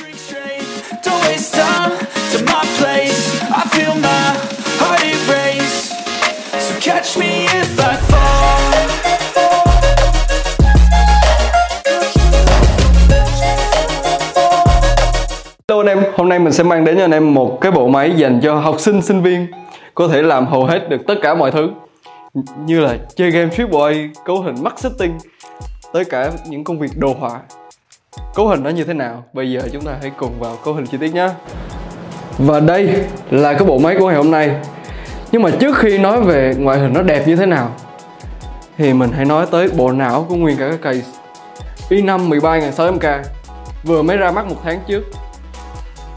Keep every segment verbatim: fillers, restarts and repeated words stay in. Hello anh em, hôm nay mình sẽ mang đến cho anh em một cái bộ máy dành cho học sinh, sinh viên. Có thể làm hầu hết được tất cả mọi thứ, như là chơi game Street Boy, cấu hình max setting, tới cả những công việc đồ họa. Cấu hình nó như thế nào? Bây giờ chúng ta hãy cùng vào cấu hình chi tiết nhé. Và đây là cái bộ máy của ngày hôm nay. Nhưng mà trước khi nói về ngoại hình nó đẹp như thế nào thì mình hãy nói tới bộ não của nguyên cả cái case i năm một ba sáu trăm K vừa mới ra mắt một tháng trước.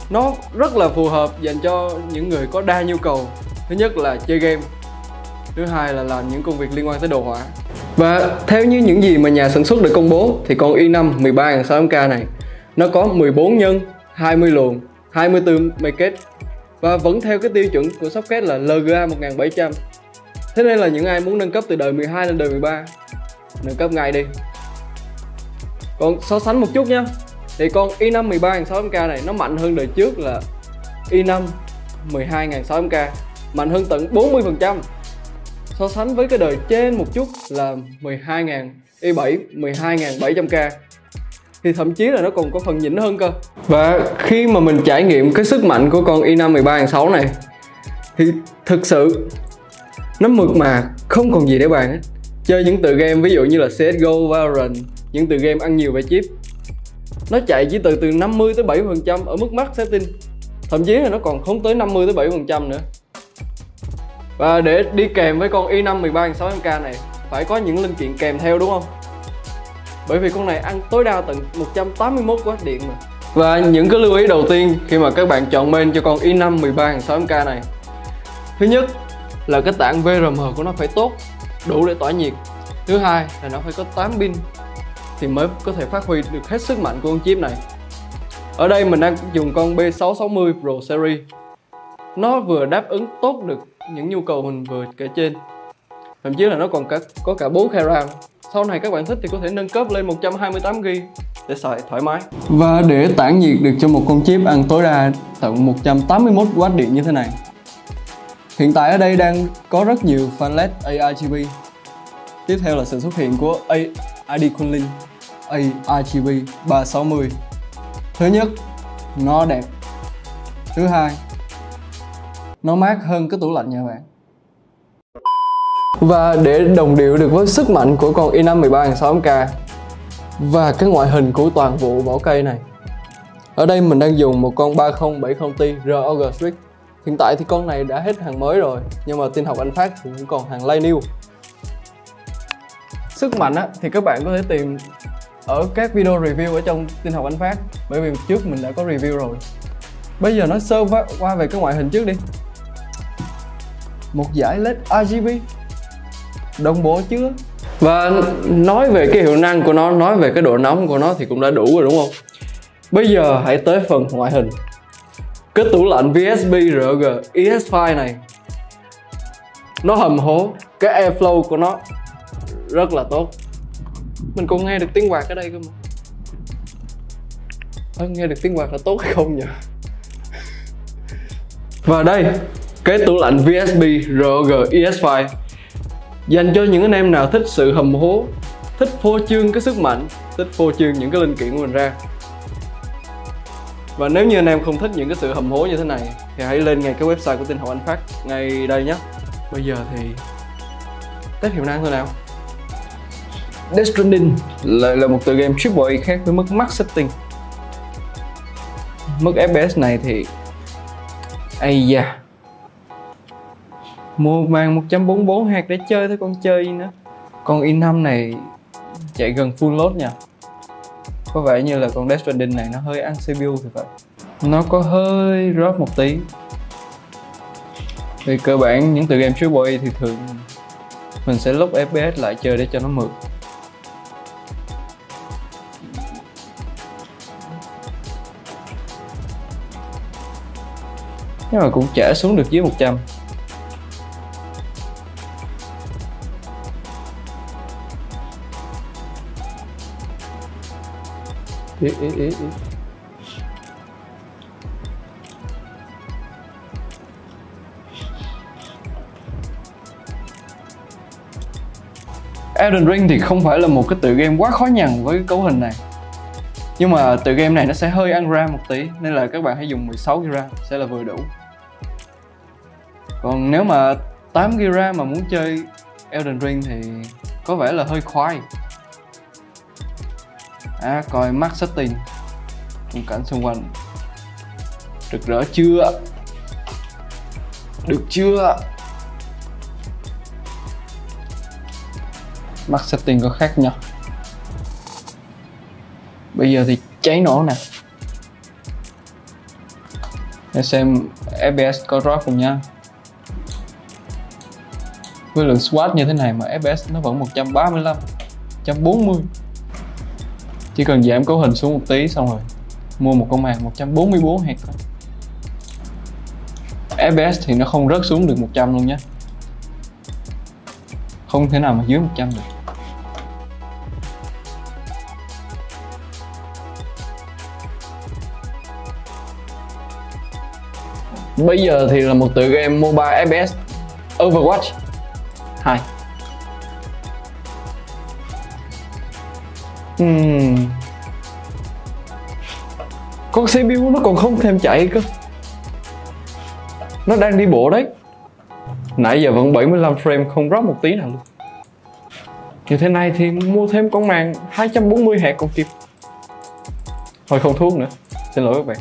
Nó rất là phù hợp dành cho những người có đa nhu cầu. Thứ nhất là chơi game, thứ hai là làm những công việc liên quan tới đồ họa. Và theo như những gì mà nhà sản xuất được công bố thì con i năm một ba sáu trăm K này nó có mười bốn nhân hai mươi luồng, hai mươi tư mê kết và vẫn theo cái tiêu chuẩn của socket là lờ giê a một bảy không không. Thế nên là những ai muốn nâng cấp từ đời mười hai lên đời mười ba nâng cấp ngay đi. Còn so sánh một chút nha, thì con i năm một ba sáu trăm K này nó mạnh hơn đời trước là i năm mười hai sáu trăm K, mạnh hơn tận bốn mươi phần trăm. So sánh với cái đời trên một chút là mười hai i bảy mười hai bảy trăm K thì thậm chí là nó còn có phần nhỉnh hơn cơ. Và khi mà mình trải nghiệm cái sức mạnh của con i năm một ba sáu này thì thực sự nó mượt mà, không còn gì để bàn hết. Chơi những tựa game ví dụ như là xê ét giê ô, Valorant, những tựa game ăn nhiều về chip, nó chạy chỉ từ từ năm mươi tới bảy mươi phần trăm ở mức max setting. Thậm chí là nó còn không tới năm mươi tới bảy mươi phần trăm nữa. Và để đi kèm với con i năm một ba sáu trăm K này phải có những linh kiện kèm theo, đúng không? Bởi vì con này ăn tối đa tận một trăm tám mươi mốt oát điện mà. Và những cái lưu ý đầu tiên khi mà các bạn chọn main cho con i năm một ba sáu trăm K này, thứ nhất là cái tảng vê rờ em của nó phải tốt, đủ để tỏa nhiệt. Thứ hai là nó phải có tám pin thì mới có thể phát huy được hết sức mạnh của con chip này. Ở đây mình đang dùng con bê sáu sáu mươi Pro Series. Nó vừa đáp ứng tốt được những nhu cầu mình vừa kể trên. Thậm chí là nó còn cả, có cả bốn ca RAM. Sau này các bạn thích thì có thể nâng cấp lên một trăm hai mươi tám gi ga bai để xài thoải mái. Và để tản nhiệt được cho một con chip ăn tối đa tận một trăm tám mươi mốt oát điện như thế này, hiện tại ở đây đang có rất nhiều fan led a rờ giê bê. Tiếp theo là sự xuất hiện của i đê Kunlun a rờ giê bê ba sáu mươi. Thứ nhất, nó đẹp. Thứ hai, nó mát hơn cái tủ lạnh nha bạn. Và để đồng điệu được với sức mạnh của con i năm một ba sáu trăm K và cái ngoại hình của toàn bộ vỏ cây này, ở đây mình đang dùng một con ba không bảy không ti rờ ô giê Strix. Hiện tại thì con này đã hết hàng mới rồi, nhưng mà tin học Anh Phát thì cũng còn hàng lay new. Sức mạnh á, thì các bạn có thể tìm ở các video review ở trong tin học Anh Phát, bởi vì trước mình đã có review rồi. Bây giờ nói sơ qua về cái ngoại hình trước đi. Một dải led a rờ giê bê đồng bộ chứa. Và nói về cái hiệu năng của nó, nói về cái độ nóng của nó thì cũng đã đủ rồi đúng không? Bây giờ hãy tới phần ngoại hình. Cái tủ lạnh vê ét pê e rờ ô giê e ét năm này nó hầm hố, cái airflow của nó rất là tốt. Mình cũng nghe được tiếng quạt ở đây cơ mà. Ơ, nghe được tiếng quạt là tốt hay không nhỉ? Và đây, cái tủ lạnh vê ét pê e rờ ô giê e ét năm dành cho những anh em nào thích sự hầm hố, thích phô trương cái sức mạnh, thích phô trương những cái linh kiện của mình ra. Và nếu như anh em không thích những cái sự hầm hố như thế này thì hãy lên ngay cái website của tin học Anh Phát ngay đây nhé. Bây giờ thì test hiệu năng thôi nào. Death Stranding là, là một tựa game Street Boy khác với mức max setting. Mức ép pê ét này thì ây da, mua màn một trăm bốn mươi bốn hạt để chơi thôi con chơi nữa. Con i năm này chạy gần full load nha. Có vẻ như là con Death Stranding này nó hơi ăn xê pê u thì vậy. Nó có hơi drop một tí. Thì cơ bản những tựa game Street Boy thì thường mình sẽ lock ép pê ét lại chơi để cho nó mượt. Nhưng mà cũng chả xuống được dưới một trăm. Ý, ý, ý, ý. Elden Ring thì không phải là một cái tựa game quá khó nhằn với cái cấu hình này, nhưng mà tựa game này nó sẽ hơi ăn RAM một tí, nên là các bạn hãy dùng mười sáu gi bi RAM sẽ là vừa đủ. Còn nếu mà tám gi bi RAM mà muốn chơi Elden Ring thì có vẻ là hơi khoai. À, coi max setting, khung cảnh xung quanh rực rỡ chưa? Được chưa? Max setting có khác nhau. Bây giờ thì cháy nổ nè. Để xem ép pê ét có drop không nha. Với lượng swat như thế này mà ép pê ét nó vẫn một trăm ba mươi lăm, một trăm bốn mươi. Chỉ cần giảm cấu hình xuống một tí xong rồi mua một con màn một trăm bốn mươi bốn hạt thôi. ép pê ét thì nó không rớt xuống được một trăm luôn nhé. Không thể nào mà dưới một trăm được. Bây giờ thì là một tựa game mobile ép pê ét Overwatch hai. uhm. Con xê pê u nó còn không thèm chạy cơ. Nó đang đi bộ đấy. Nãy giờ vẫn bảy mươi lăm frame, không drop một tí nào luôn. Như thế này thì mua thêm con màn hai trăm bốn mươi hạt còn kịp. Thôi không thuốc nữa, xin lỗi các bạn.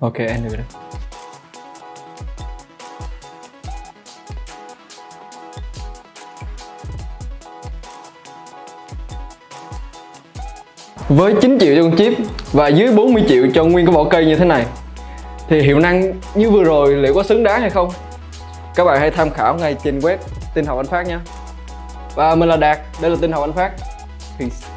Ok, anh được rồi. Với chín triệu cho con chip và dưới bốn mươi triệu cho nguyên cái vỏ cây như thế này thì hiệu năng như vừa rồi liệu có xứng đáng hay không? Các bạn hãy tham khảo ngay trên web Tin Học Anh Phát nha. Và mình là Đạt, đây là Tin Học Anh Phát. Peace.